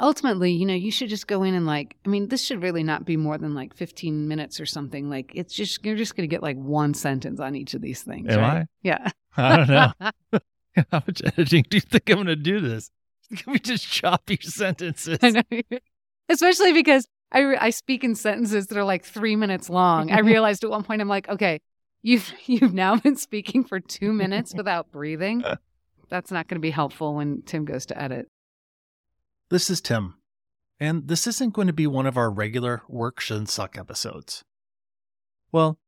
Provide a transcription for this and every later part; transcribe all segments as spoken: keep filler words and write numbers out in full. ultimately, you know, you should just go in and like, I mean, this should really not be more than like fifteen minutes or something. Like, it's just, you're just going to get like one sentence on each of these things. Am right? I? Yeah. I don't know. How much editing do you think I'm going to do this? Can we just chop your sentences? I know. Especially because I, re- I speak in sentences that are like three minutes long. I realized at one point, I'm like, okay, you've, you've now been speaking for two minutes without breathing. That's not going to be helpful when Tim goes to edit. This is Tim, and this isn't going to be one of our regular Work Shouldn't Suck episodes. Well,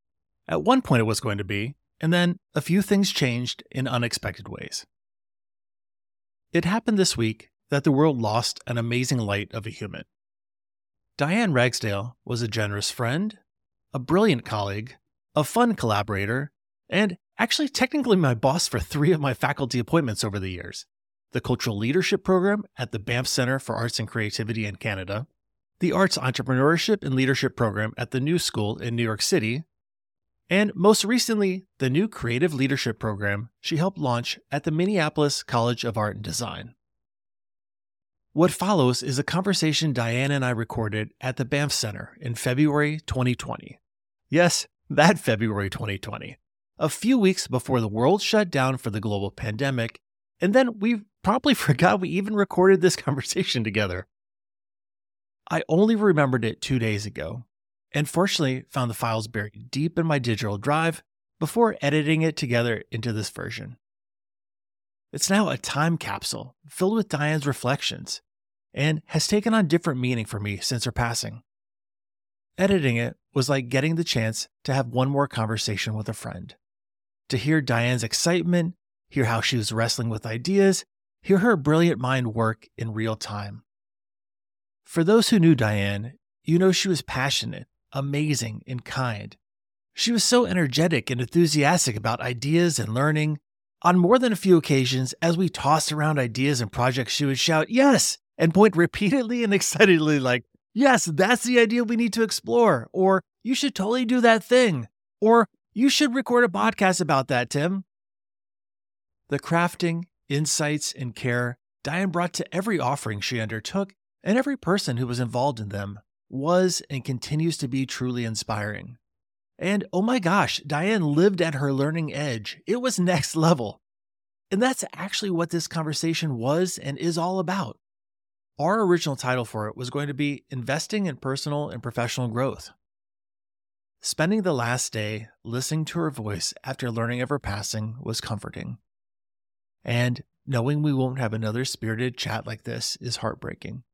at one point it was going to be, and then a few things changed in unexpected ways. It happened this week that the world lost an amazing light of a human. Diane Ragsdale was a generous friend, a brilliant colleague, a fun collaborator, and actually technically my boss for three of my faculty appointments over the years. The Cultural Leadership Program at the Banff Centre for Arts and Creativity in Canada, the Arts Entrepreneurship and Leadership Program at the New School in New York City, and most recently, the new Creative Leadership Program she helped launch at the Minneapolis College of Art and Design. What follows is a conversation Diane and I recorded at the Banff Centre in February twenty twenty. Yes, that February twenty twenty, a few weeks before the world shut down for the global pandemic, and then we probably forgot we even recorded this conversation together. I only remembered it two days ago, and fortunately found the files buried deep in my digital drive before editing it together into this version. It's now a time capsule filled with Diane's reflections, and has taken on different meaning for me since her passing. Editing it was like getting the chance to have one more conversation with a friend, to hear Diane's excitement, hear how she was wrestling with ideas, hear her brilliant mind work in real time. For those who knew Diane, you know she was passionate, amazing, and kind. She was so energetic and enthusiastic about ideas and learning. On more than a few occasions, as we tossed around ideas and projects, she would shout, "Yes!" and point repeatedly and excitedly like, "Yes, that's the idea we need to explore," or "You should totally do that thing," or "You should record a podcast about that, Tim." The crafting, insights, and care Diane brought to every offering she undertook and every person who was involved in them was and continues to be truly inspiring. And oh my gosh, Diane lived at her learning edge. It was next level. And that's actually what this conversation was and is all about. Our original title for it was going to be Investing in Personal and Professional Growth. Spending the last day listening to her voice after learning of her passing was comforting. And knowing we won't have another spirited chat like this is heartbreaking.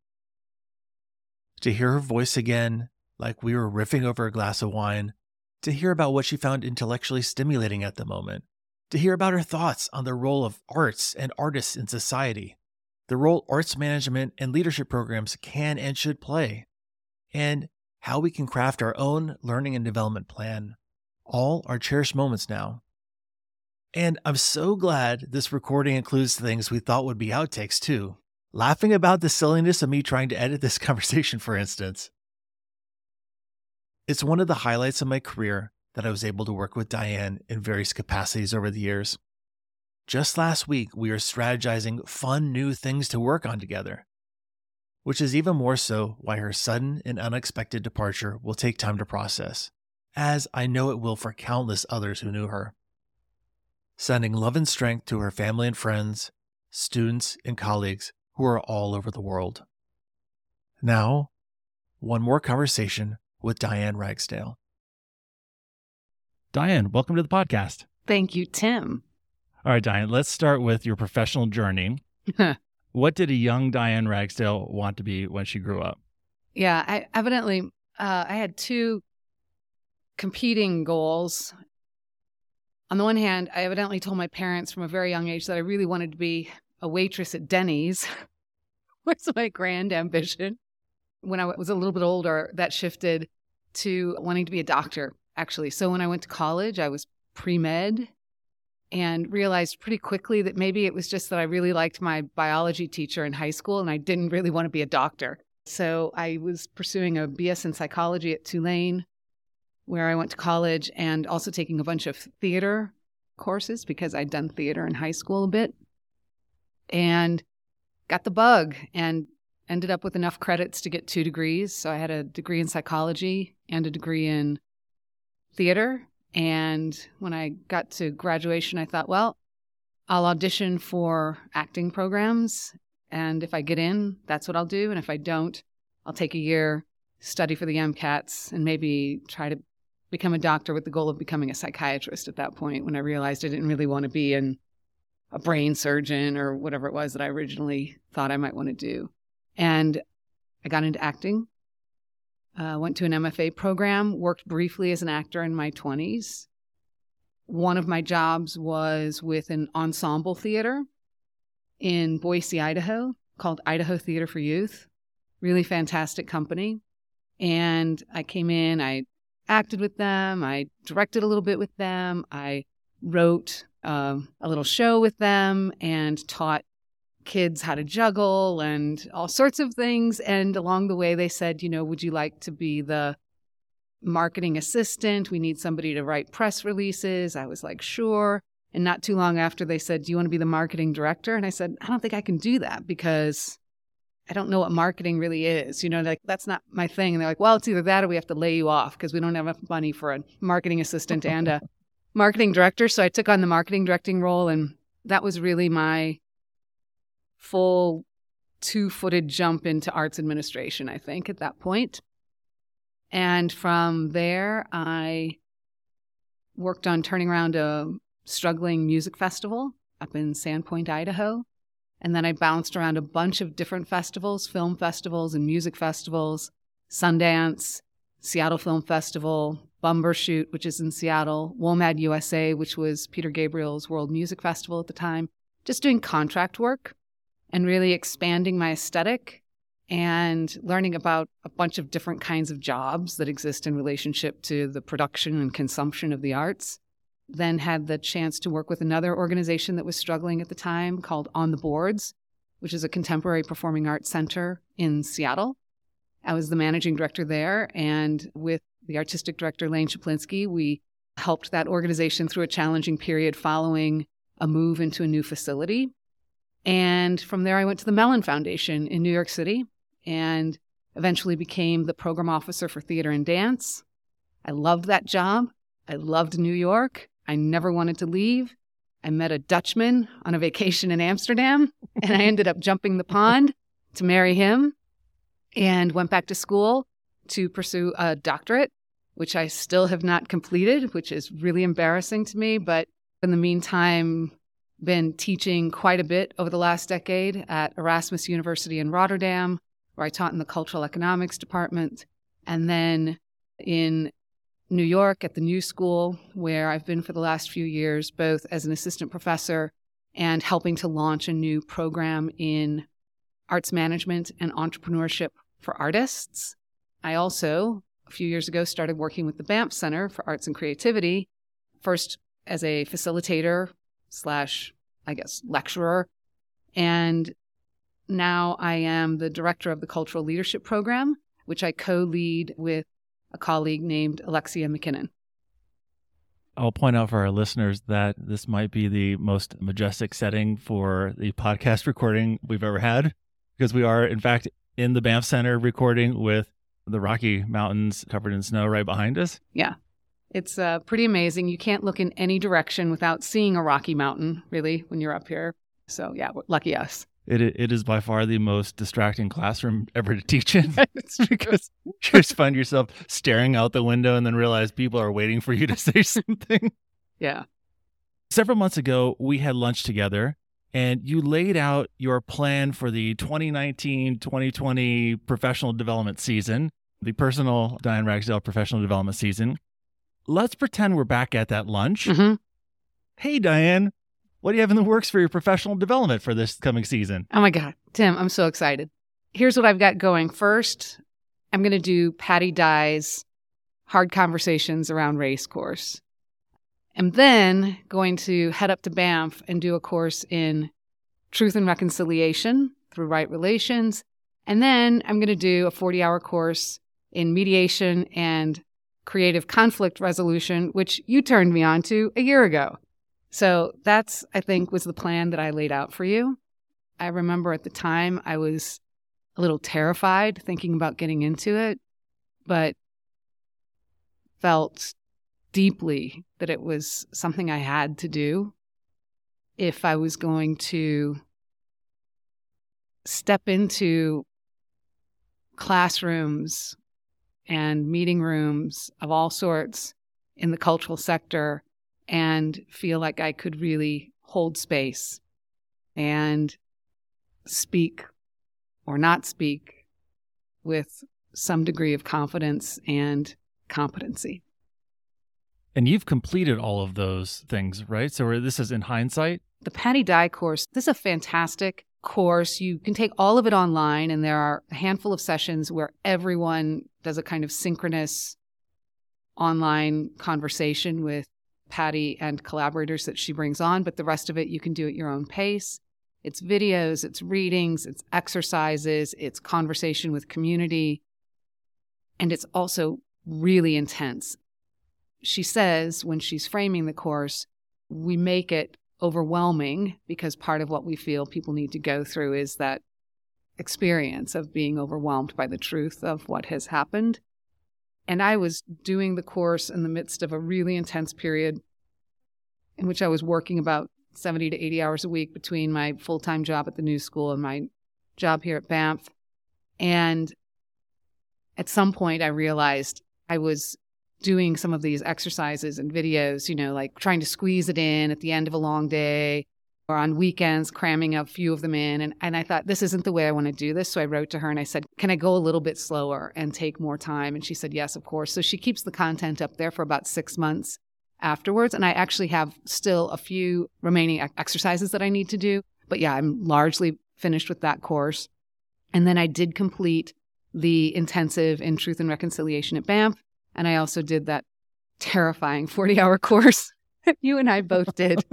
To hear her voice again, like we were riffing over a glass of wine, to hear about what she found intellectually stimulating at the moment, to hear about her thoughts on the role of arts and artists in society, the role arts management and leadership programs can and should play, and how we can craft our own learning and development plan. All are cherished moments now. And I'm so glad this recording includes things we thought would be outtakes too. Laughing about the silliness of me trying to edit this conversation, for instance. It's one of the highlights of my career that I was able to work with Diane in various capacities over the years. Just last week, we were strategizing fun new things to work on together, which is even more so why her sudden and unexpected departure will take time to process, as I know it will for countless others who knew her. Sending love and strength to her family and friends, students and colleagues who are all over the world. Now, one more conversation with Diane Ragsdale. Diane, welcome to the podcast. Thank you, Tim. All right, Diane, let's start with your professional journey. What did a young Diane Ragsdale want to be when she grew up? Yeah, I evidently, uh, I had two competing goals. On the one hand, I evidently told my parents from a very young age that I really wanted to be a waitress at Denny's, which was my grand ambition. When I was a little bit older, that shifted to wanting to be a doctor, actually. So when I went to college, I was pre-med and realized pretty quickly that maybe it was just that I really liked my biology teacher in high school and I didn't really want to be a doctor. So I was pursuing a B S in psychology at Tulane, where I went to college, and also taking a bunch of theater courses because I'd done theater in high school a bit, and got the bug and ended up with enough credits to get two degrees. So I had a degree in psychology and a degree in theater. And when I got to graduation, I thought, well, I'll audition for acting programs. And if I get in, that's what I'll do. And if I don't, I'll take a year, study for the MCATs, and maybe try to become a doctor with the goal of becoming a psychiatrist at that point, when I realized I didn't really want to be in a brain surgeon or whatever it was that I originally thought I might want to do. And I got into acting, uh, went to an M F A program, worked briefly as an actor in my twenties. One of my jobs was with an ensemble theater in Boise, Idaho, called Idaho Theater for Youth. Really fantastic company. And I came in, I acted with them, I directed a little bit with them, I wrote uh, a little show with them and taught kids how to juggle and all sorts of things. And along the way, they said, you know, would you like to be the marketing assistant? We need somebody to write press releases. I was like, sure. And not too long after, they said, do you want to be the marketing director? And I said, I don't think I can do that because I don't know what marketing really is. You know, like, that's not my thing. And they're like, well, it's either that or we have to lay you off because we don't have enough money for a marketing assistant and a marketing director. So I took on the marketing directing role, and that was really my full two-footed jump into arts administration, I think, at that point. And from there, I worked on turning around a struggling music festival up in Sandpoint, Idaho. And then I bounced around a bunch of different festivals, film festivals and music festivals, Sundance, Seattle Film Festival, Bumbershoot, which is in Seattle, WOMAD U S A, which was Peter Gabriel's World Music Festival at the time, just doing contract work and really expanding my aesthetic and learning about a bunch of different kinds of jobs that exist in relationship to the production and consumption of the arts. Then had the chance to work with another organization that was struggling at the time called On the Boards, which is a contemporary performing arts center in Seattle. I was the managing director there, and with the artistic director, Lane Chaplinski, we helped that organization through a challenging period following a move into a new facility. And from there, I went to the Mellon Foundation in New York City and eventually became the program officer for theater and dance. I loved that job. I loved New York. I never wanted to leave. I met a Dutchman on a vacation in Amsterdam, and I ended up jumping the pond to marry him and went back to school to pursue a doctorate, which I still have not completed, which is really embarrassing to me. But in the meantime, been teaching quite a bit over the last decade at Erasmus University in Rotterdam, where I taught in the Cultural Economics Department, and then in New York at the New School, where I've been for the last few years, both as an assistant professor and helping to launch a new program in arts management and entrepreneurship for artists. I also, a few years ago, started working with the Banff Centre for Arts and Creativity, first as a facilitator slash, I guess, lecturer. And now I am the director of the Cultural Leadership Program, which I co-lead with a colleague named Alexia McKinnon. I'll point out for our listeners that this might be the most majestic setting for the podcast recording we've ever had, because we are, in fact, in the Banff Center recording with the Rocky Mountains covered in snow right behind us. Yeah, it's uh, pretty amazing. You can't look in any direction without seeing a Rocky Mountain, really, when you're up here. So yeah, lucky us. It It is by far the most distracting classroom ever to teach in. It's because you just find yourself staring out the window and then realize people are waiting for you to say something. Yeah. Several months ago, we had lunch together, and you laid out your plan for the twenty nineteen twenty twenty professional development season, the personal Diane Ragsdale professional development season. Let's pretend we're back at that lunch. Mm-hmm. Hey, Diane. What do you have in the works for your professional development for this coming season? Oh my God, Tim, I'm so excited. Here's what I've got going. First, I'm going to do Patty Dye's Hard Conversations Around Race course. I'm then going to head up to Banff and do a course in Truth and Reconciliation through Right Relations. And then I'm going to do a forty-hour course in mediation and creative conflict resolution, which you turned me on to a year ago. So that's, I think, was the plan that I laid out for you. I remember at the time I was a little terrified thinking about getting into it, but felt deeply that it was something I had to do if I was going to step into classrooms and meeting rooms of all sorts in the cultural sector and feel like I could really hold space and speak or not speak with some degree of confidence and competency. And you've completed all of those things, right? So this is in hindsight? The Patty Dye course, this is a fantastic course. You can take all of it online, and there are a handful of sessions where everyone does a kind of synchronous online conversation with Patty and collaborators that she brings on, but the rest of it you can do at your own pace. It's videos, it's readings, it's exercises, it's conversation with community, and it's also really intense. She says when she's framing the course, we make it overwhelming because part of what we feel people need to go through is that experience of being overwhelmed by the truth of what has happened. And I was doing the course in the midst of a really intense period in which I was working about seventy to eighty hours a week between my full-time job at the New School and my job here at Banff. And at some point I realized I was doing some of these exercises and videos, you know, like trying to squeeze it in at the end of a long day or on weekends, cramming a few of them in. And, and I thought, this isn't the way I want to do this. So I wrote to her and I said, can I go a little bit slower and take more time? And she said, yes, of course. So she keeps the content up there for about six months afterwards. And I actually have still a few remaining exercises that I need to do. But yeah, I'm largely finished with that course. And then I did complete the intensive in Truth and Reconciliation at Banff. And I also did that terrifying forty-hour course that you and I both did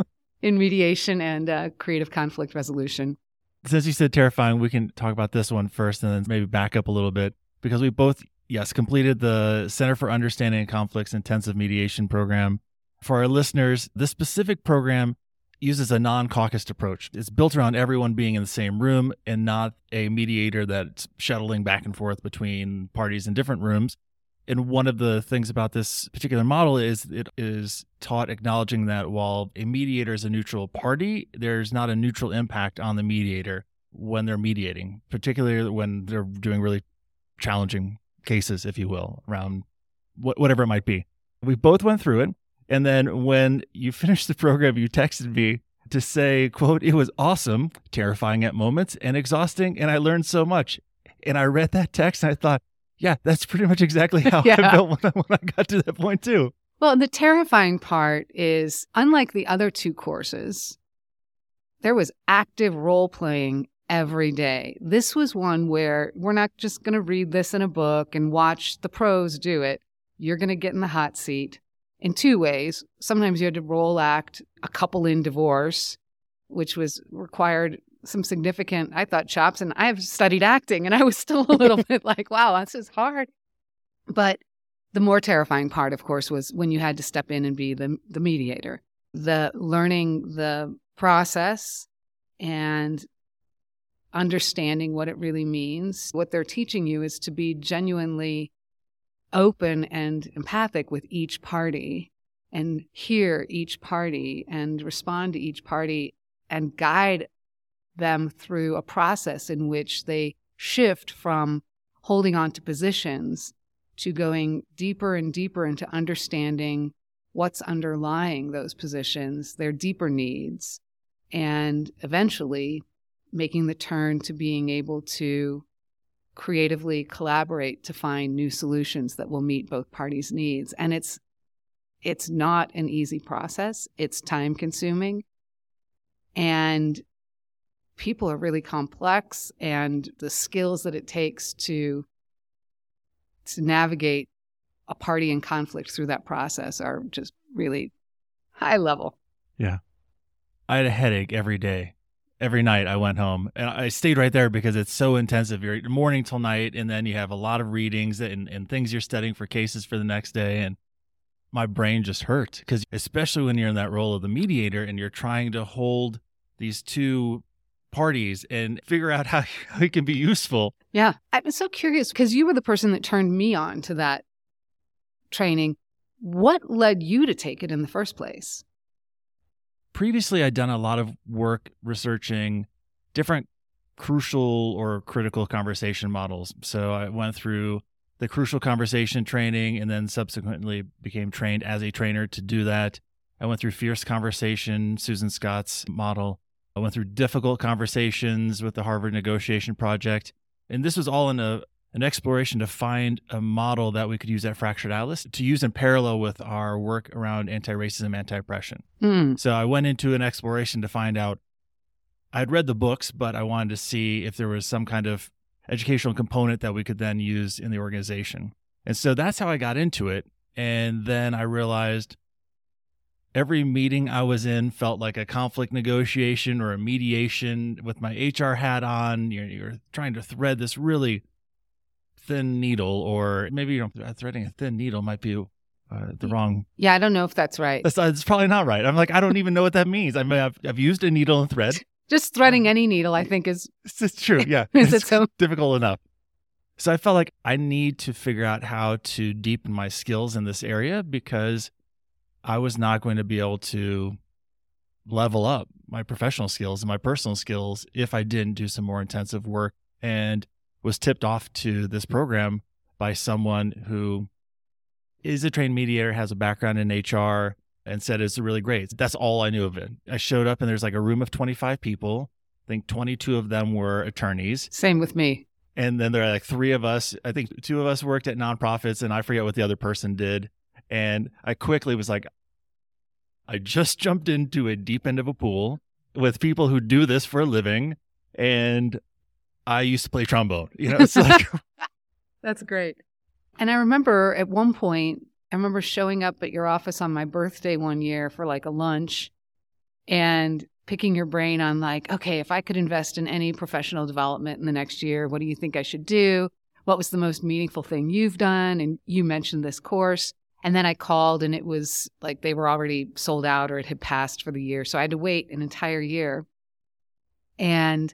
in mediation and uh, creative conflict resolution. Since you said terrifying, we can talk about this one first and then maybe back up a little bit, because we both, yes, completed the Center for Understanding and Conflict's Intensive Mediation Program. For our listeners, this specific program uses a non-caucused approach. It's built around everyone being in the same room and not a mediator that's shuttling back and forth between parties in different rooms. And one of the things about this particular model is it is taught acknowledging that while a mediator is a neutral party, there's not a neutral impact on the mediator when they're mediating, particularly when they're doing really challenging cases, if you will, around wh- whatever it might be. We both went through it. And then when you finished the program, you texted me to say, quote, "It was awesome, terrifying at moments, and exhausting, and I learned so much." And I read that text and I thought, yeah, that's pretty much exactly how yeah. I felt when I, when I got to that point too. Well, the terrifying part is, unlike the other two courses, there was active role-playing every day. This was one where we're not just going to read this in a book and watch the pros do it. You're going to get in the hot seat in two ways. Sometimes you had to role act a couple in divorce, which was required some significant, I thought, chops. And I have studied acting, and I was still a little bit like, wow, this is hard. But the more terrifying part, of course, was when you had to step in and be the, the mediator. The learning the process and understanding what it really means. What they're teaching you is to be genuinely open and empathic with each party and hear each party and respond to each party and guide them through a process in which they shift from holding on to positions to going deeper and deeper into understanding what's underlying those positions, their deeper needs, and eventually making the turn to being able to creatively collaborate to find new solutions that will meet both parties' needs. And it's it's not an easy process. It's time-consuming. And people are really complex, and the skills that it takes to to navigate a party in conflict through that process are just really high level. Yeah. I had a headache every day. Every night I went home, and I stayed right there because it's so intensive. You're morning till night, and then you have a lot of readings and, and things you're studying for cases for the next day. And my brain just hurt, because especially when you're in that role of the mediator and you're trying to hold these two parties and figure out how, how it can be useful. Yeah. I'm so curious because you were the person that turned me on to that training. What led you to take it in the first place? Previously, I'd done a lot of work researching different crucial or critical conversation models. So I went through the crucial conversation training and then subsequently became trained as a trainer to do that. I went through Fierce Conversation, Susan Scott's model. I went through difficult conversations with the Harvard Negotiation Project. And this was all in a an exploration to find a model that we could use at Fractured Atlas to use in parallel with our work around anti-racism, anti-oppression. Mm. So I went into an exploration to find out, I'd read the books, but I wanted to see if there was some kind of educational component that we could then use in the organization. And so that's how I got into it. And then I realized every meeting I was in felt like a conflict negotiation or a mediation with my H R hat on. You're, you're trying to thread this really thin needle, or maybe you know, threading a thin needle might be uh, the wrong. Yeah, I don't know if that's right. That's, that's probably not right. I'm like, I don't even know what that means. I mean, I've, I've used a needle and thread. Just threading any needle, I think, is it's true. Yeah, is it's so difficult enough. So I felt like I need to figure out how to deepen my skills in this area because I was not going to be able to level up my professional skills and my personal skills if I didn't do some more intensive work, and was tipped off to this program by someone who is a trained mediator, has a background in H R, and said it's really great. That's all I knew of it. I showed up and there's like a room of twenty-five people. I think twenty-two of them were attorneys. Same with me. And then there are like three of us. I think two of us worked at nonprofits and I forget what the other person did. And I quickly was like, I just jumped into a deep end of a pool with people who do this for a living. And I used to play trombone. You know, it's like That's great. And I remember at one point, I remember showing up at your office on my birthday one year for like a lunch and picking your brain on like, okay, if I could invest in any professional development in the next year, what do you think I should do? What was the most meaningful thing you've done? And you mentioned this course. And then I called and it was like they were already sold out or it had passed for the year. So I had to wait an entire year. And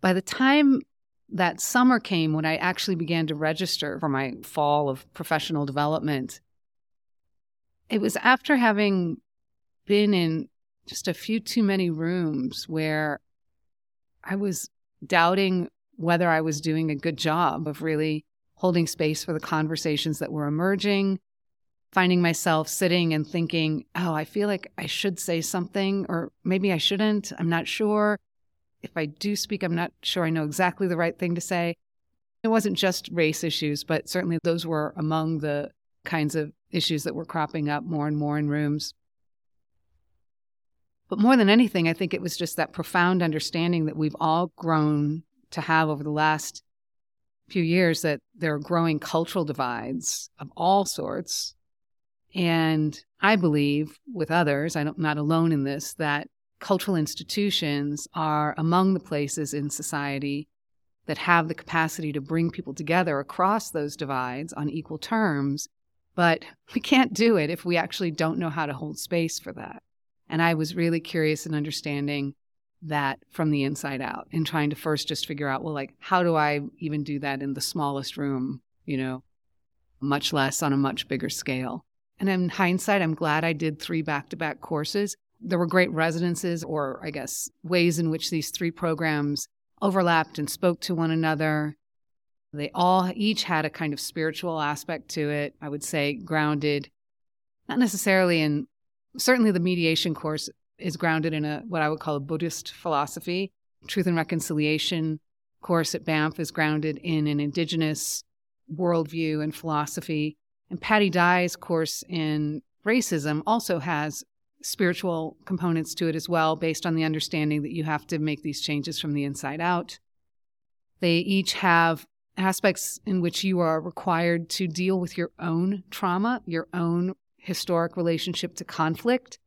by the time that summer came when I actually began to register for my fall of professional development, it was after having been in just a few too many rooms where I was doubting whether I was doing a good job of really holding space for the conversations that were emerging, finding myself sitting and thinking, oh, I feel like I should say something, or maybe I shouldn't. I'm not sure. If I do speak, I'm not sure I know exactly the right thing to say. It wasn't just race issues, but certainly those were among the kinds of issues that were cropping up more and more in rooms. But more than anything, I think it was just that profound understanding that we've all grown to have over the last few years, that there are growing cultural divides of all sorts. And I believe with others, I'm not alone in this, that cultural institutions are among the places in society that have the capacity to bring people together across those divides on equal terms. But we can't do it if we actually don't know how to hold space for that. And I was really curious in understanding that from the inside out and trying to first just figure out, well, like, how do I even do that in the smallest room, you know, much less on a much bigger scale? And in hindsight, I'm glad I did three back-to-back courses. There were great residences, or I guess ways in which these three programs overlapped and spoke to one another. They all each had a kind of spiritual aspect to it, I would say, grounded, not necessarily in, certainly the mediation course is grounded in a what I would call a Buddhist philosophy. Truth and Reconciliation course at Banff is grounded in an indigenous worldview and philosophy. And Patty Dye's course in racism also has spiritual components to it as well, based on the understanding that you have to make these changes from the inside out. They each have aspects in which you are required to deal with your own trauma, your own historic relationship to conflict,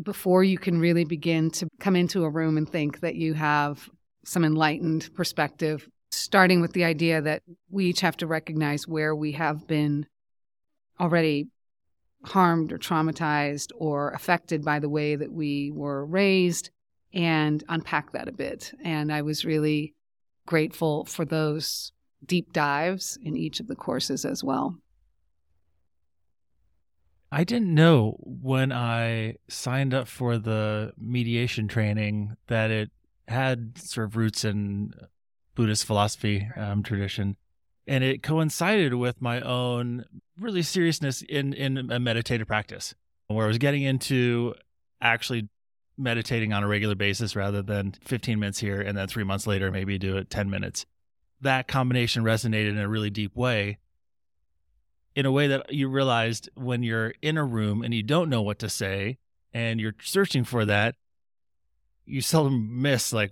before you can really begin to come into a room and think that you have some enlightened perspective, starting with the idea that we each have to recognize where we have been already harmed or traumatized or affected by the way that we were raised, and unpack that a bit. And I was really grateful for those deep dives in each of the courses as well. I didn't know when I signed up for the mediation training that it had sort of roots in Buddhist philosophy um, tradition. And it coincided with my own really seriousness in, in a meditative practice, where I was getting into actually meditating on a regular basis rather than fifteen minutes here and then three months later maybe do it ten minutes. That combination resonated in a really deep way, in a way that you realized when you're in a room and you don't know what to say and you're searching for that, you seldom miss, like,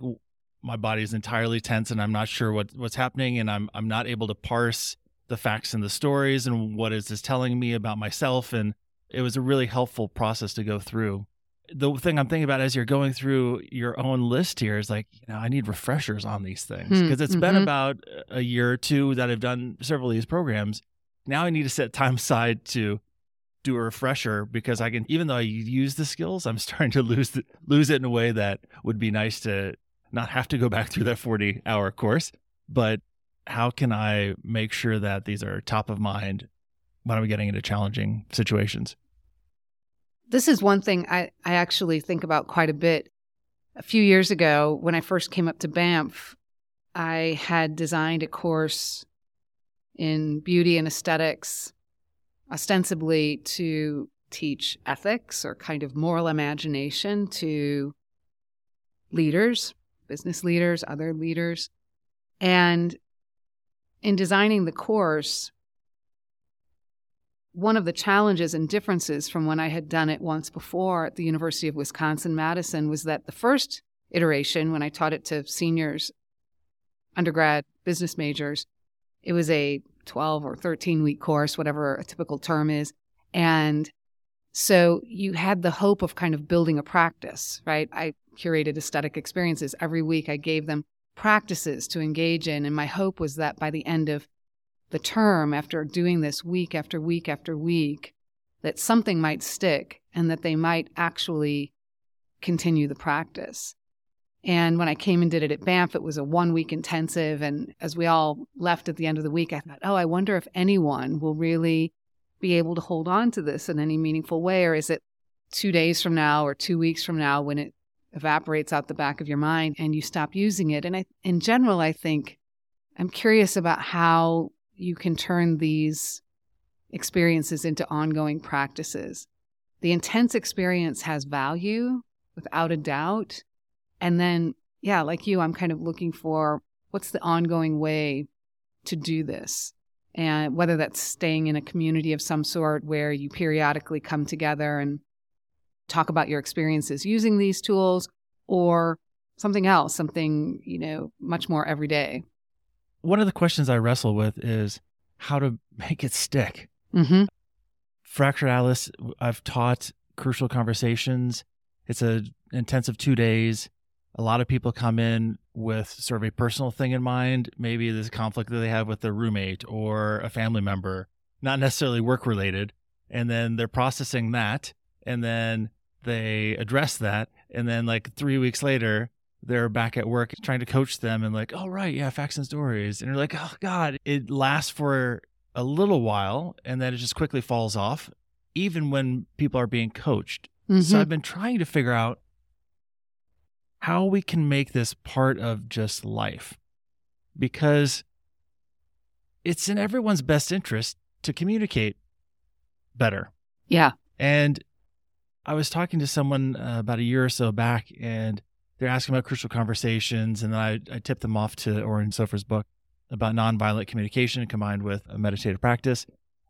my body is entirely tense and I'm not sure what, what's happening, and I'm I'm not able to parse the facts and the stories and what is this telling me about myself. And it was a really helpful process to go through. The thing I'm thinking about as you're going through your own list here is like, you know, I need refreshers on these things, because it's mm-hmm. been about a year or two that I've done several of these programs. Now I need to set time aside to do a refresher, because I can, even though I use the skills, I'm starting to lose the, lose it in a way that would be nice to not have to go back through that forty hour course. But how can I make sure that these are top of mind when I'm getting into challenging situations? This is one thing I, I actually think about quite a bit. A few years ago, when I first came up to Banff, I had designed a course in beauty and aesthetics, ostensibly to teach ethics or kind of moral imagination to leaders, business leaders, other leaders. And in designing the course, one of the challenges and differences from when I had done it once before at the University of Wisconsin-Madison was that the first iteration, when I taught it to seniors, undergrad, business majors, it was a twelve or thirteen week course, whatever a typical term is. And so you had the hope of kind of building a practice, right? I curated aesthetic experiences. Every week I gave them practices to engage in. And my hope was that by the end of the term, after doing this week after week after week, that something might stick and that they might actually continue the practice. And when I came and did it at Banff, it was a one-week intensive. And as we all left at the end of the week, I thought, oh, I wonder if anyone will really be able to hold on to this in any meaningful way, or is it two days from now or two weeks from now when it evaporates out the back of your mind and you stop using it? And I, in general, I think I'm curious about how you can turn these experiences into ongoing practices. The intense experience has value, without a doubt. And then, yeah, like you, I'm kind of looking for what's the ongoing way to do this. And whether that's staying in a community of some sort where you periodically come together and talk about your experiences using these tools, or something else, something, you know, much more everyday. One of the questions I wrestle with is how to make it stick. Mm-hmm. Fractured Atlas, I've taught Crucial Conversations. It's an intensive two days. A lot of people come in with sort of a personal thing in mind. Maybe there's a conflict that they have with their roommate or a family member, not necessarily work-related. And then they're processing that, and then they address that. And then like three weeks later, they're back at work trying to coach them and like, oh, right, yeah, facts and stories. And you're like, oh, God, it lasts for a little while, and then it just quickly falls off, even when people are being coached. Mm-hmm. So I've been trying to figure out how we can make this part of just life, because it's in everyone's best interest to communicate better. Yeah. And I was talking to someone uh, about a year or so back, and they're asking about Crucial Conversations, and I, I tipped them off to Oren Sofer's book about nonviolent communication combined with a meditative practice,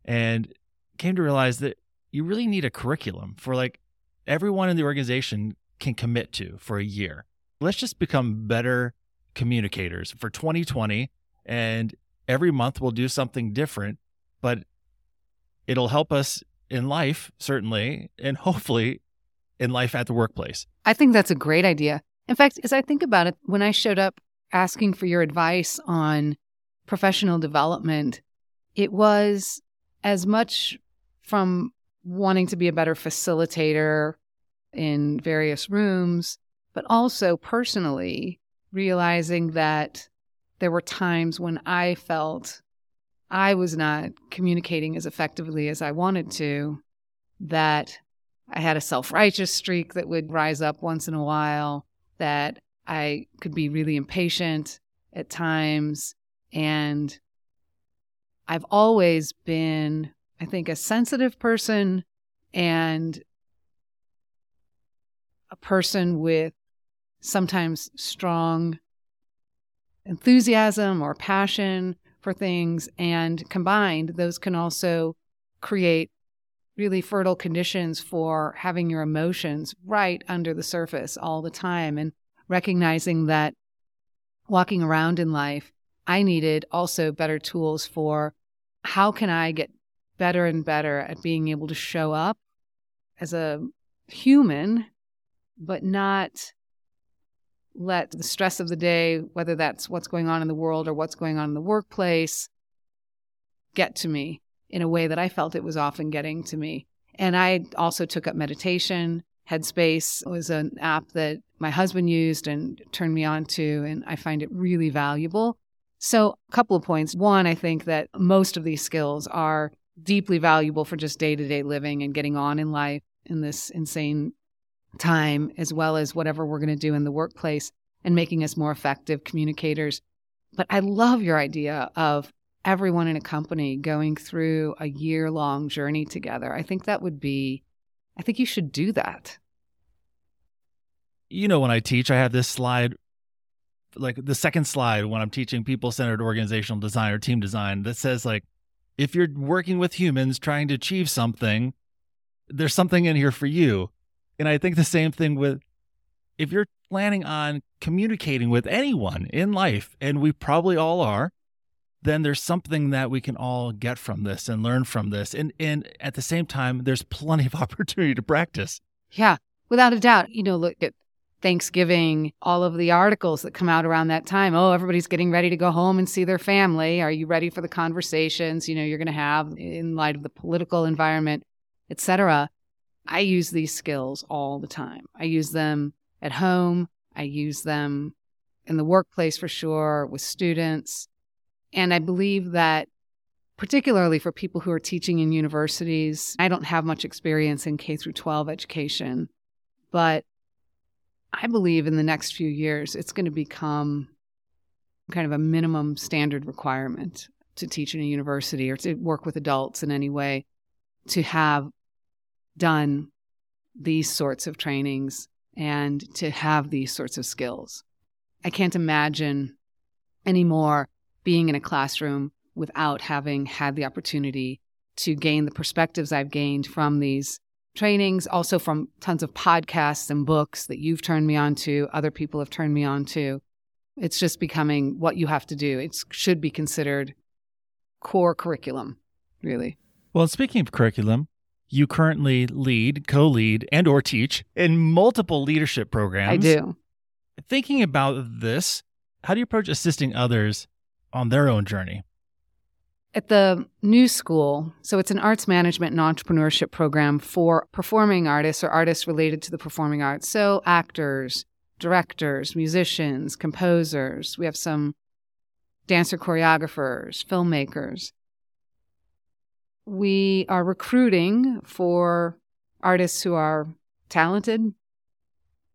and came to realize that you really need a curriculum for, like, everyone in the organization can commit to for a year. Let's just become better communicators for twenty twenty, and every month we'll do something different, but it'll help us in life, certainly, and hopefully in life at the workplace. I think that's a great idea. In fact, as I think about it, when I showed up asking for your advice on professional development, it was as much from wanting to be a better facilitator in various rooms, but also personally realizing that there were times when I felt I was not communicating as effectively as I wanted to, that I had a self-righteous streak that would rise up once in a while, that I could be really impatient at times. And I've always been, I think, a sensitive person and a person with sometimes strong enthusiasm or passion for things, and combined, those can also create really fertile conditions for having your emotions right under the surface all the time, and recognizing that walking around in life, I needed also better tools for how can I get better and better at being able to show up as a human, but not let the stress of the day, whether that's what's going on in the world or what's going on in the workplace, get to me in a way that I felt it was often getting to me. And I also took up meditation. Headspace was an app that my husband used and turned me on to, and I find it really valuable. So a couple of points. One, I think that most of these skills are deeply valuable for just day-to-day living and getting on in life in this insane time, as well as whatever we're going to do in the workplace and making us more effective communicators. But I love your idea of everyone in a company going through a year-long journey together. I think that would be, I think you should do that. You know, when I teach, I have this slide, like the second slide when I'm teaching people-centered organizational design or team design, that says, like, if you're working with humans trying to achieve something, there's something in here for you. And I think the same thing with, if you're planning on communicating with anyone in life, and we probably all are, then there's something that we can all get from this and learn from this. And and at the same time, there's plenty of opportunity to practice. Yeah, without a doubt. You know, look at Thanksgiving, all of the articles that come out around that time. Oh, everybody's getting ready to go home and see their family. Are you ready for the conversations, you know, you're going to have in light of the political environment, et cetera? I use these skills all the time. I use them at home. I use them in the workplace for sure, with students. And I believe that particularly for people who are teaching in universities, I don't have much experience in K through twelve education, but I believe in the next few years, it's going to become kind of a minimum standard requirement to teach in a university or to work with adults in any way, to have done these sorts of trainings and to have these sorts of skills. I can't imagine anymore being in a classroom without having had the opportunity to gain the perspectives I've gained from these trainings, also from tons of podcasts and books that you've turned me on to, other people have turned me on to. It's just becoming what you have to do. It should be considered core curriculum, really. Well, speaking of curriculum, you currently lead, co-lead, and or teach in multiple leadership programs. I do. Thinking about this, how do you approach assisting others on their own journey? At the New School, so it's an arts management and entrepreneurship program for performing artists or artists related to the performing arts. So actors, directors, musicians, composers. We have some dancer choreographers, filmmakers. We are recruiting for artists who are talented,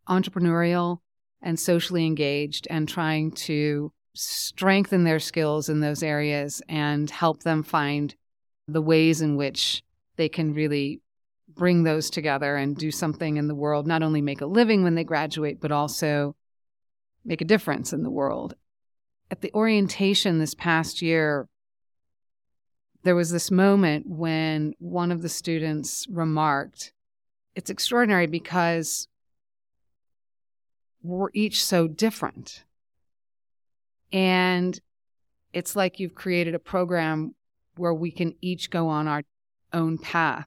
entrepreneurial, and socially engaged, and trying to strengthen their skills in those areas and help them find the ways in which they can really bring those together and do something in the world, not only make a living when they graduate, but also make a difference in the world. At the orientation this past year, there was this moment when one of the students remarked, "It's extraordinary because we're each so different. And it's like you've created a program where we can each go on our own path."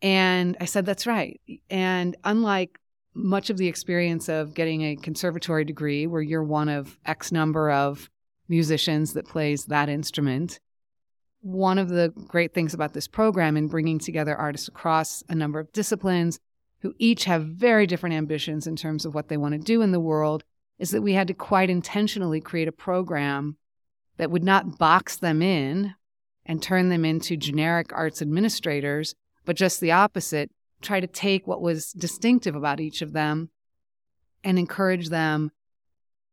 And I said, that's right. And unlike much of the experience of getting a conservatory degree where you're one of X number of musicians that plays that instrument, one of the great things about this program in bringing together artists across a number of disciplines who each have very different ambitions in terms of what they want to do in the world, is that we had to quite intentionally create a program that would not box them in and turn them into generic arts administrators, but just the opposite, try to take what was distinctive about each of them and encourage them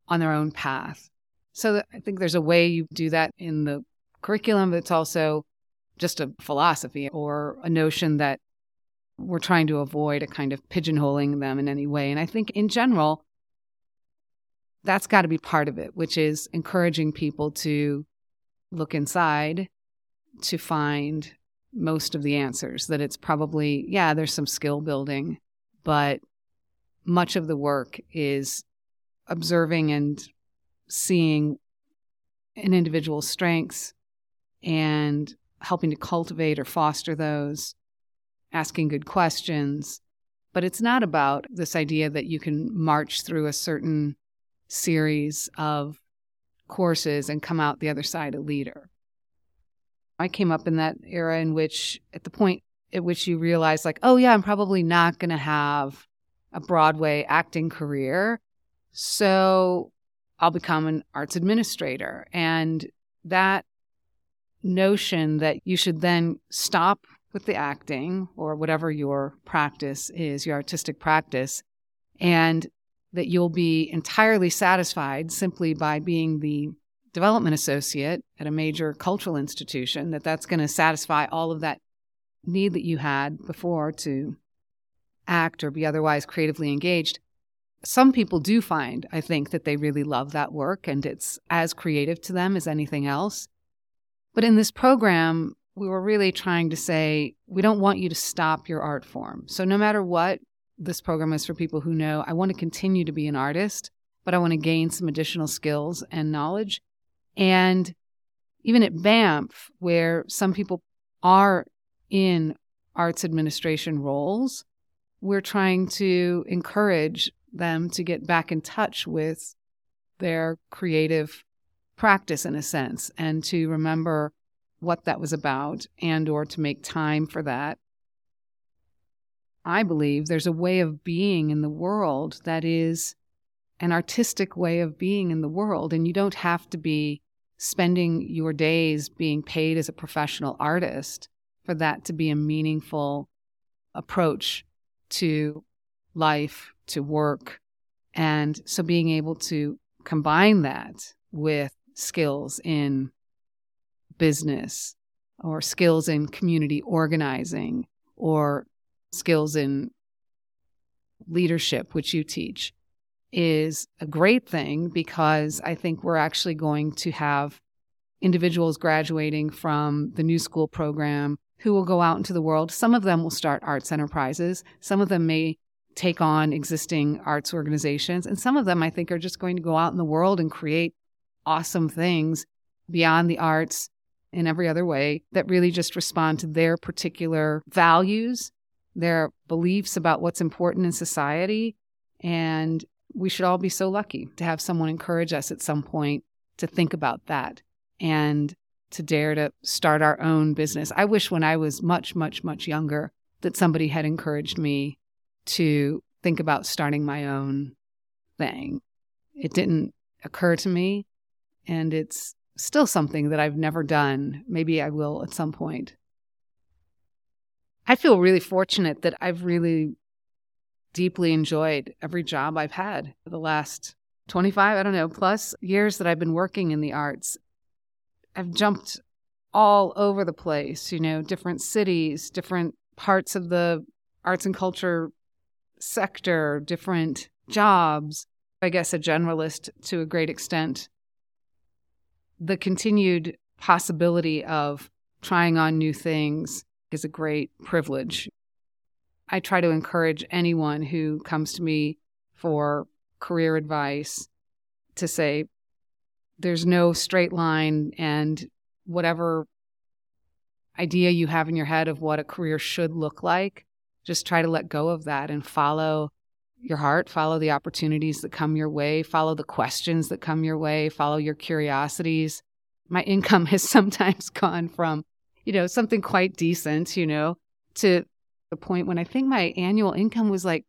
on their own path. So I think there's a way you do that in the curriculum that's also just a philosophy or a notion that we're trying to avoid a kind of pigeonholing them in any way. And I think in general, that's got to be part of it, which is encouraging people to look inside to find most of the answers, that it's probably, yeah, there's some skill building, but much of the work is observing and seeing an individual's strengths and helping to cultivate or foster those, asking good questions. But it's not about this idea that you can march through a certain series of courses and come out the other side a leader. I came up in that era in which, at the point at which you realize, like, oh yeah, I'm probably not going to have a Broadway acting career, so I'll become an arts administrator. And that notion that you should then stop with the acting or whatever your practice is, your artistic practice, and that you'll be entirely satisfied simply by being the development associate at a major cultural institution, that that's going to satisfy all of that need that you had before to act or be otherwise creatively engaged. Some people do find, I think, that they really love that work and it's as creative to them as anything else. But in this program, we were really trying to say, we don't want you to stop your art form. So no matter what, this program is for people who know, I want to continue to be an artist, but I want to gain some additional skills and knowledge. And even at Banff, where some people are in arts administration roles, we're trying to encourage them to get back in touch with their creative practice, in a sense, and to remember what that was about and or to make time for that. I believe there's a way of being in the world that is an artistic way of being in the world. And you don't have to be spending your days being paid as a professional artist for that to be a meaningful approach to life, to work. And so being able to combine that with skills in business or skills in community organizing or skills in leadership, which you teach, is a great thing, because I think we're actually going to have individuals graduating from the New School program who will go out into the world. Some of them will start arts enterprises. Some of them may take on existing arts organizations. And some of them, I think, are just going to go out in the world and create awesome things beyond the arts in every other way that really just respond to their particular values, their beliefs about what's important in society. And we should all be so lucky to have someone encourage us at some point to think about that and to dare to start our own business. I wish when I was much, much, much younger that somebody had encouraged me to think about starting my own thing. It didn't occur to me, and it's still something that I've never done. Maybe I will at some point. I feel really fortunate that I've really deeply enjoyed every job I've had the last twenty-five, I don't know, plus years that I've been working in the arts. I've jumped all over the place, you know, different cities, different parts of the arts and culture sector, different jobs. I guess a generalist to a great extent. The continued possibility of trying on new things is a great privilege. I try to encourage anyone who comes to me for career advice to say, there's no straight line, and whatever idea you have in your head of what a career should look like, just try to let go of that and follow your heart, follow the opportunities that come your way, follow the questions that come your way, follow your curiosities. My income has sometimes gone from, you know, something quite decent, you know, to the point when I think my annual income was like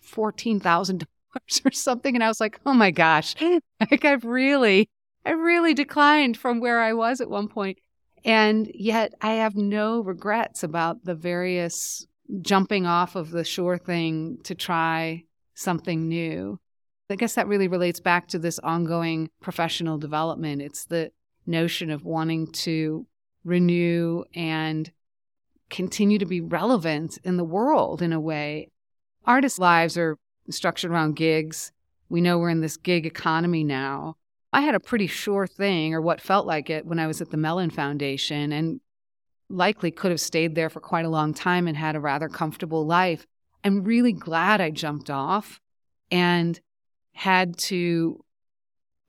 fourteen thousand dollars or something. And I was like, oh my gosh, like I've really, I really declined from where I was at one point. And yet I have no regrets about the various jumping off of the sure thing to try something new. I guess that really relates back to this ongoing professional development. It's the notion of wanting to renew and continue to be relevant in the world in a way. Artists' lives are structured around gigs. We know we're in this gig economy now. I had a pretty sure thing, or what felt like it, when I was at the Mellon Foundation, and likely could have stayed there for quite a long time and had a rather comfortable life. I'm really glad I jumped off and had to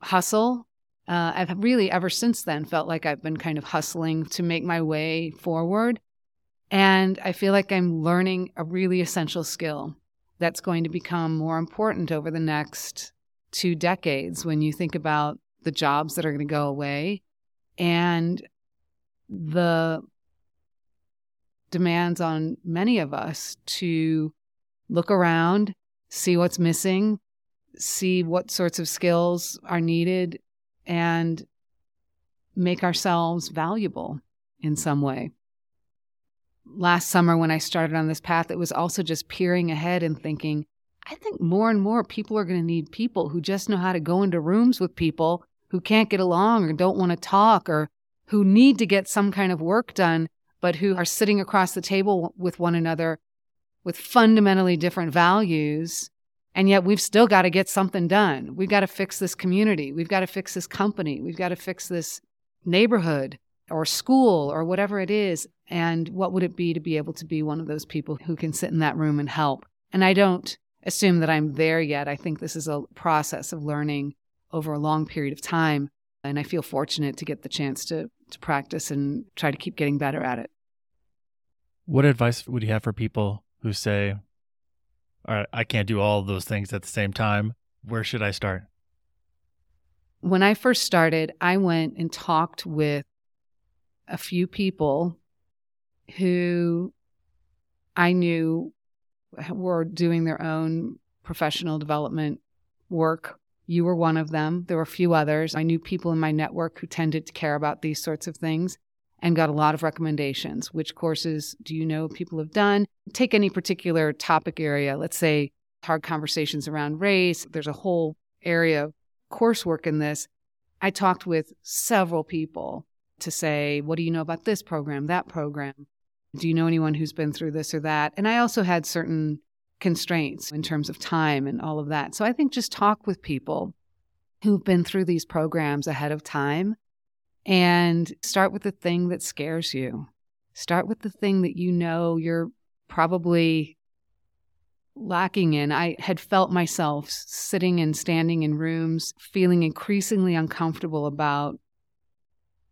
hustle. Uh, I've really ever since then felt like I've been kind of hustling to make my way forward. And I feel like I'm learning a really essential skill that's going to become more important over the next two decades when you think about the jobs that are going to go away and the demands on many of us to look around, see what's missing, see what sorts of skills are needed, and make ourselves valuable in some way. Last summer when I started on this path, it was also just peering ahead and thinking, I think more and more people are going to need people who just know how to go into rooms with people who can't get along or don't want to talk or who need to get some kind of work done, but who are sitting across the table with one another with fundamentally different values. And yet we've still got to get something done. We've got to fix this community. We've got to fix this company. We've got to fix this neighborhood or school or whatever it is. And what would it be to be able to be one of those people who can sit in that room and help? And I don't assume that I'm there yet. I think this is a process of learning over a long period of time. And I feel fortunate to get the chance to, to practice and try to keep getting better at it. What advice would you have for people who say, all right, I can't do all of those things at the same time. Where should I start? When I first started, I went and talked with a few people who I knew were doing their own professional development work. You were one of them. There were a few others. I knew people in my network who tended to care about these sorts of things and got a lot of recommendations. Which courses do you know people have done? Take any particular topic area. Let's say hard conversations around race. There's a whole area of coursework in this. I talked with several people to say, what do you know about this program, that program? Do you know anyone who's been through this or that? And I also had certain constraints in terms of time and all of that. So I think just talk with people who've been through these programs ahead of time and start with the thing that scares you. Start with the thing that you know you're probably lacking in. I had felt myself sitting and standing in rooms, feeling increasingly uncomfortable about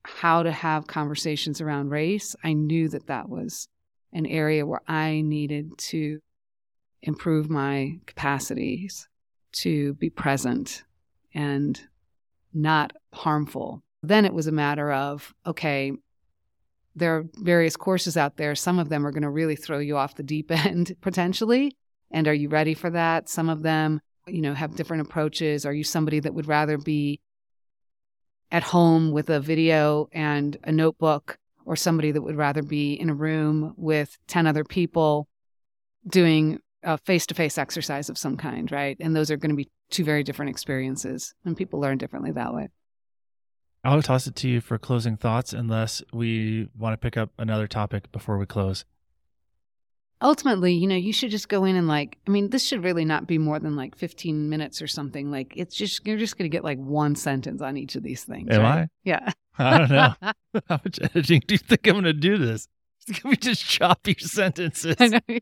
how to have conversations around race. I knew that that was an area where I needed to improve my capacities to be present and not harmful. Then it was a matter of, okay, there are various courses out there. Some of them are going to really throw you off the deep end potentially. And are you ready for that? Some of them, you know, have different approaches. Are you somebody that would rather be at home with a video and a notebook, or somebody that would rather be in a room with ten other people doing a face-to-face exercise of some kind, right? And those are going to be two very different experiences, and people learn differently that way. I'll toss it to you for closing thoughts unless we want to pick up another topic before we close. Ultimately, you know, you should just go in and like, I mean, this should really not be more than like fifteen minutes or something. Like, it's just, you're just going to get like one sentence on each of these things. Am right? I? Yeah. I don't know. How much editing do you think I'm going to do this? Can we just chop your sentences? I know. I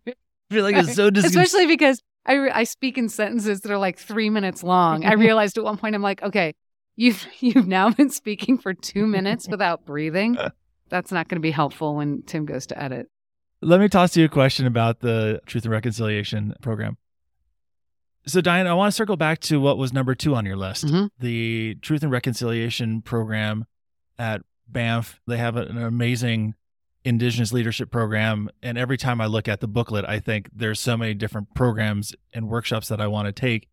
feel like it's so disgusting. Especially because I, re- I speak in sentences that are like three minutes long. I realized at one point, I'm like, okay, you've, you've now been speaking for two minutes without breathing. That's not going to be helpful when Tim goes to edit. Let me toss you a question about the Truth and Reconciliation program. So, Diane, I want to circle back to what was number two on your list, mm-hmm. the Truth and Reconciliation program at Banff. They have an amazing Indigenous Leadership Program. And every time I look at the booklet, I think there's so many different programs and workshops that I want to take.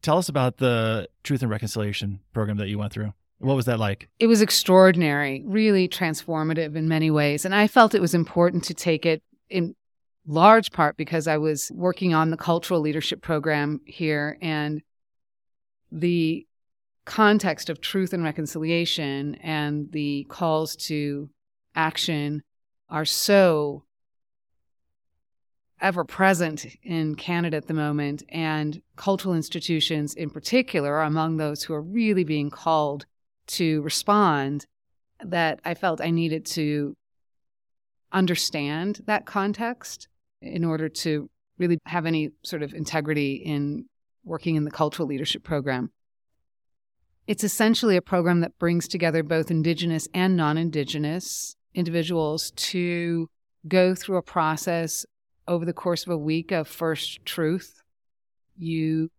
Tell us about the Truth and Reconciliation program that you went through. What was that like? It was extraordinary, really transformative in many ways. And I felt it was important to take it in large part because I was working on the Cultural Leadership Program here, and the context of truth and reconciliation and the calls to action are so ever present in Canada at the moment. And cultural institutions in particular are among those who are really being called to respond, that I felt I needed to understand that context in order to really have any sort of integrity in working in the Cultural Leadership Program. It's essentially a program that brings together both Indigenous and non-Indigenous individuals to go through a process over the course of a week of first truth. You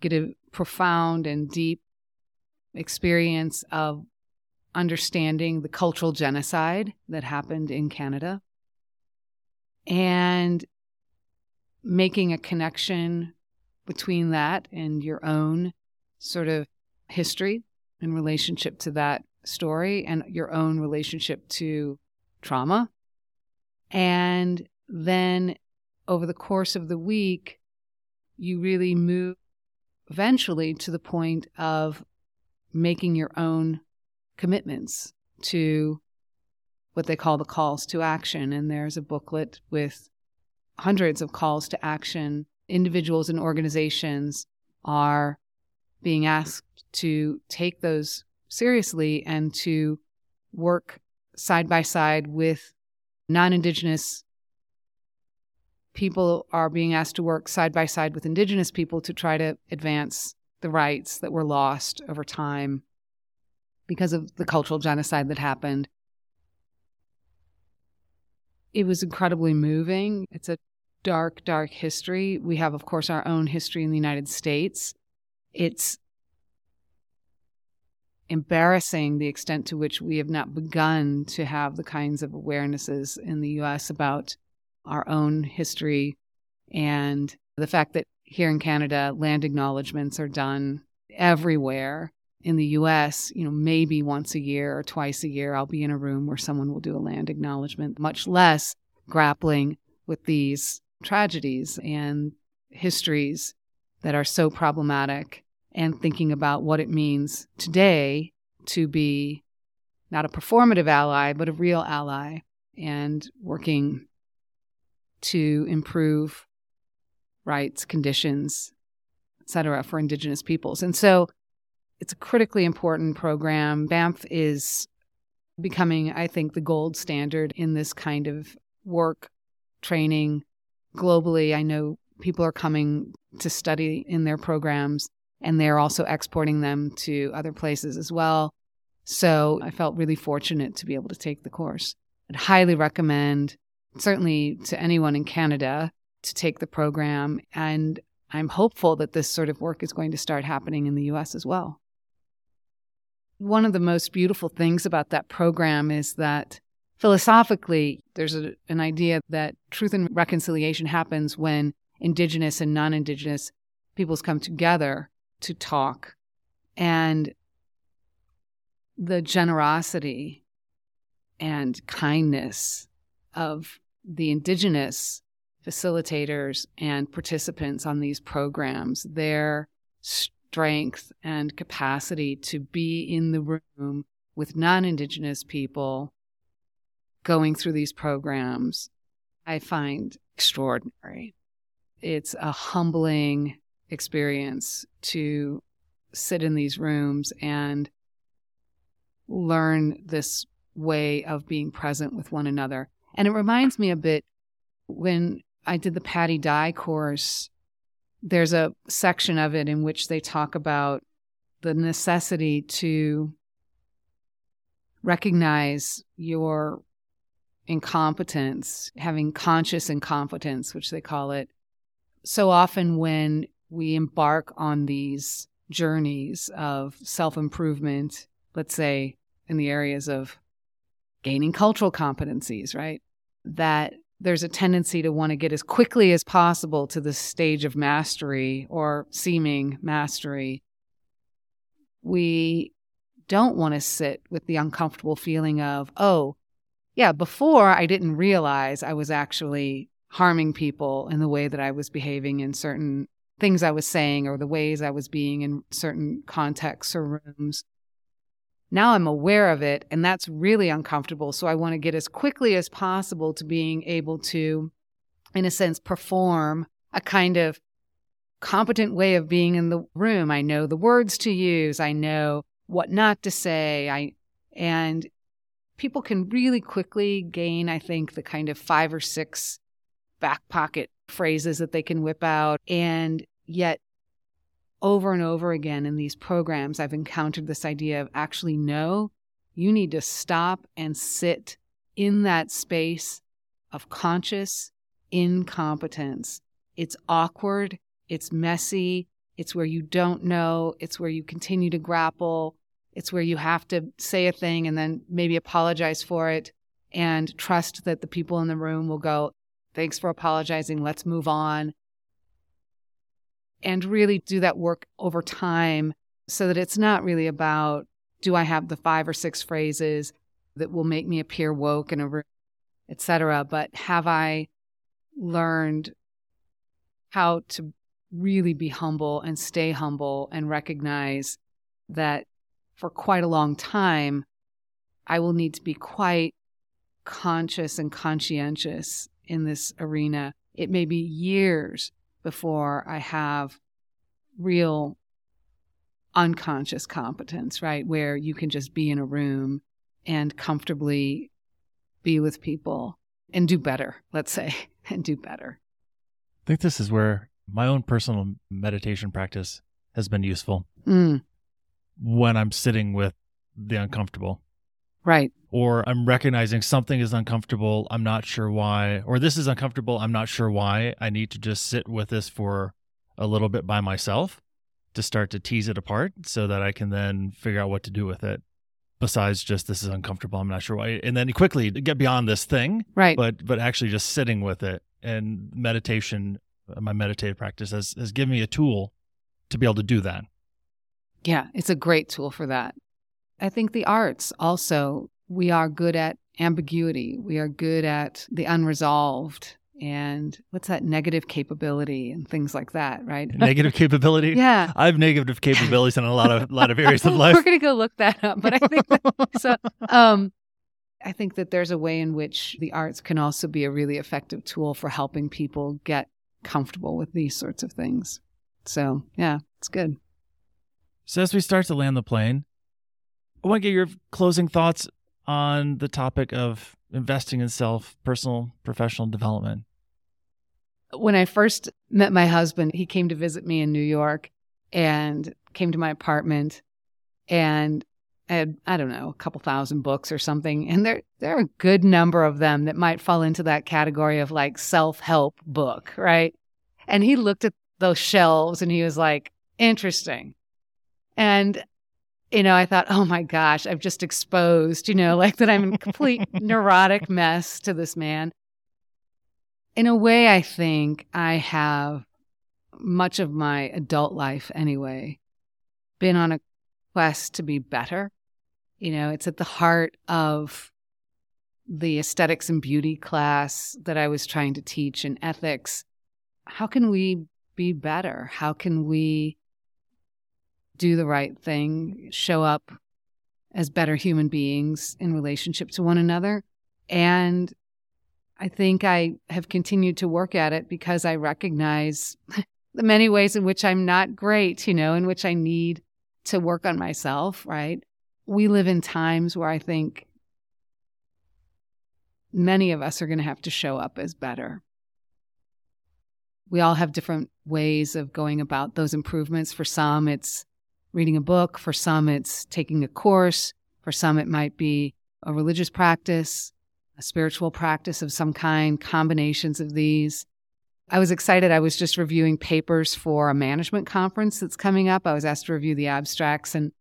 get a profound and deep experience of understanding the cultural genocide that happened in Canada and making a connection between that and your own sort of history in relationship to that story and your own relationship to trauma. And then over the course of the week, you really move eventually to the point of making your own commitments to what they call the calls to action. And there's a booklet with hundreds of calls to action. Individuals and organizations are being asked to take those seriously and to work side by side with non-Indigenous people, are being asked to work side by side with Indigenous people to try to advance the rights that were lost over time because of the cultural genocide that happened. It was incredibly moving. It's a dark, dark history. We have, of course, our own history in the United States. It's embarrassing the extent to which we have not begun to have the kinds of awarenesses in the U S about our own history, and the fact that here in Canada, land acknowledgements are done everywhere. In the U S, you know, maybe once a year or twice a year, I'll be in a room where someone will do a land acknowledgement, much less grappling with these tragedies and histories that are so problematic, and thinking about what it means today to be not a performative ally, but a real ally, and working to improve rights, conditions, et cetera, for Indigenous peoples. And so it's a critically important program. Banff is becoming, I think, the gold standard in this kind of work, training globally. I know people are coming to study in their programs, and they're also exporting them to other places as well. So I felt really fortunate to be able to take the course. I'd highly recommend, certainly to anyone in Canada, to take the program, and I'm hopeful that this sort of work is going to start happening in the U S as well. One of the most beautiful things about that program is that philosophically, there's a, an idea that truth and reconciliation happens when Indigenous and non-Indigenous peoples come together to talk. And the generosity and kindness of the Indigenous facilitators and participants on these programs, their strength and capacity to be in the room with non-Indigenous people going through these programs, I find extraordinary. It's a humbling experience to sit in these rooms and learn this way of being present with one another. And it reminds me a bit, when I did the Patty Dye course, there's a section of it in which they talk about the necessity to recognize your incompetence, having conscious incompetence, which they call it. So often when we embark on these journeys of self-improvement, let's say in the areas of gaining cultural competencies, right? That there's a tendency to want to get as quickly as possible to the stage of mastery or seeming mastery. We don't want to sit with the uncomfortable feeling of, oh, yeah, before I didn't realize I was actually harming people in the way that I was behaving in certain things I was saying or the ways I was being in certain contexts or rooms. Now I'm aware of it, and that's really uncomfortable. So I want to get as quickly as possible to being able to, in a sense, perform a kind of competent way of being in the room. I know the words to use. I know what not to say. I and people can really quickly gain, I think, the kind of five or six back pocket phrases that they can whip out. And yet, over and over again in these programs, I've encountered this idea of actually, no, you need to stop and sit in that space of conscious incompetence. It's awkward. It's messy. It's where you don't know. It's where you continue to grapple. It's where you have to say a thing and then maybe apologize for it and trust that the people in the room will go, thanks for apologizing. Let's move on. And really do that work over time so that it's not really about, do I have the five or six phrases that will make me appear woke and over, et cetera, but have I learned how to really be humble and stay humble and recognize that for quite a long time, I will need to be quite conscious and conscientious in this arena. It may be years before I have real unconscious competence, right? Where you can just be in a room and comfortably be with people and do better, let's say, and do better. I think this is where my own personal meditation practice has been useful. Mm. When I'm sitting with the uncomfortable. Right. Or I'm recognizing something is uncomfortable, I'm not sure why, or this is uncomfortable, I'm not sure why. I need to just sit with this for a little bit by myself to start to tease it apart so that I can then figure out what to do with it. Besides just this is uncomfortable, I'm not sure why. And then quickly get beyond this thing, right? but but actually just sitting with it. And meditation, my meditative practice has, has given me a tool to be able to do that. Yeah, it's a great tool for that. I think the arts also, we are good at ambiguity. We are good at the unresolved and what's that negative capability and things like that, right? Negative capability? Yeah. I have negative capabilities in a lot of lot of areas of life. We're going to go look that up. But I think that, so, um, I think that there's a way in which the arts can also be a really effective tool for helping people get comfortable with these sorts of things. So, yeah, it's good. So as we start to land the plane, I want to get your closing thoughts on the topic of investing in self, personal, professional development. When I first met my husband, he came to visit me in New York and came to my apartment, and I had, I don't know, a couple thousand books or something. And there, there are a good number of them that might fall into that category of like self-help book, right? And he looked at those shelves and he was like, interesting. And you know, I thought, oh my gosh, I've just exposed, you know, like that I'm a complete neurotic mess to this man. In a way, I think I have much of my adult life anyway, been on a quest to be better. You know, it's at the heart of the aesthetics and beauty class that I was trying to teach in ethics. How can we be better? How can we do the right thing, show up as better human beings in relationship to one another? And I think I have continued to work at it because I recognize the many ways in which I'm not great, you know, in which I need to work on myself, right? We live in times where I think many of us are going to have to show up as better. We all have different ways of going about those improvements. For some, it's reading a book. For some, it's taking a course. For some, it might be a religious practice, a spiritual practice of some kind, combinations of these. I was excited. I was just reviewing papers for a management conference that's coming up. I was asked to review the abstracts, and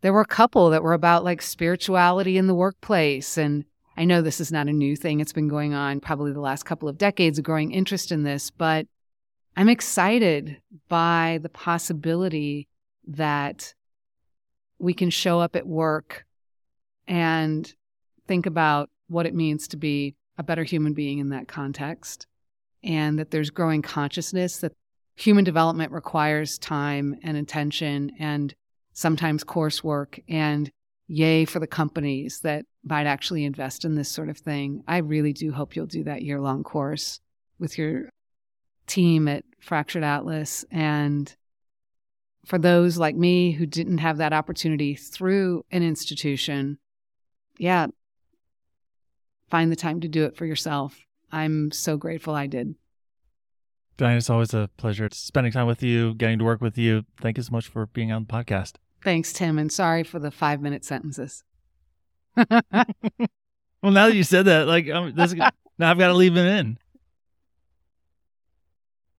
there were a couple that were about like spirituality in the workplace. And I know this is not a new thing. It's been going on probably the last couple of decades, a growing interest in this. But I'm excited by the possibility that we can show up at work and think about what it means to be a better human being in that context, and that there's growing consciousness that human development requires time and attention and sometimes coursework, and yay for the companies that might actually invest in this sort of thing. I really do hope you'll do that year-long course with your team at Fractured Atlas. And for those like me who didn't have that opportunity through an institution, yeah, find the time to do it for yourself. I'm so grateful I did. Diane, it's always a pleasure spending time with you, getting to work with you. Thank you so much for being on the podcast. Thanks, Tim, and sorry for the five-minute sentences. Well, now that you said that, like, um, this, now I've got to leave it in.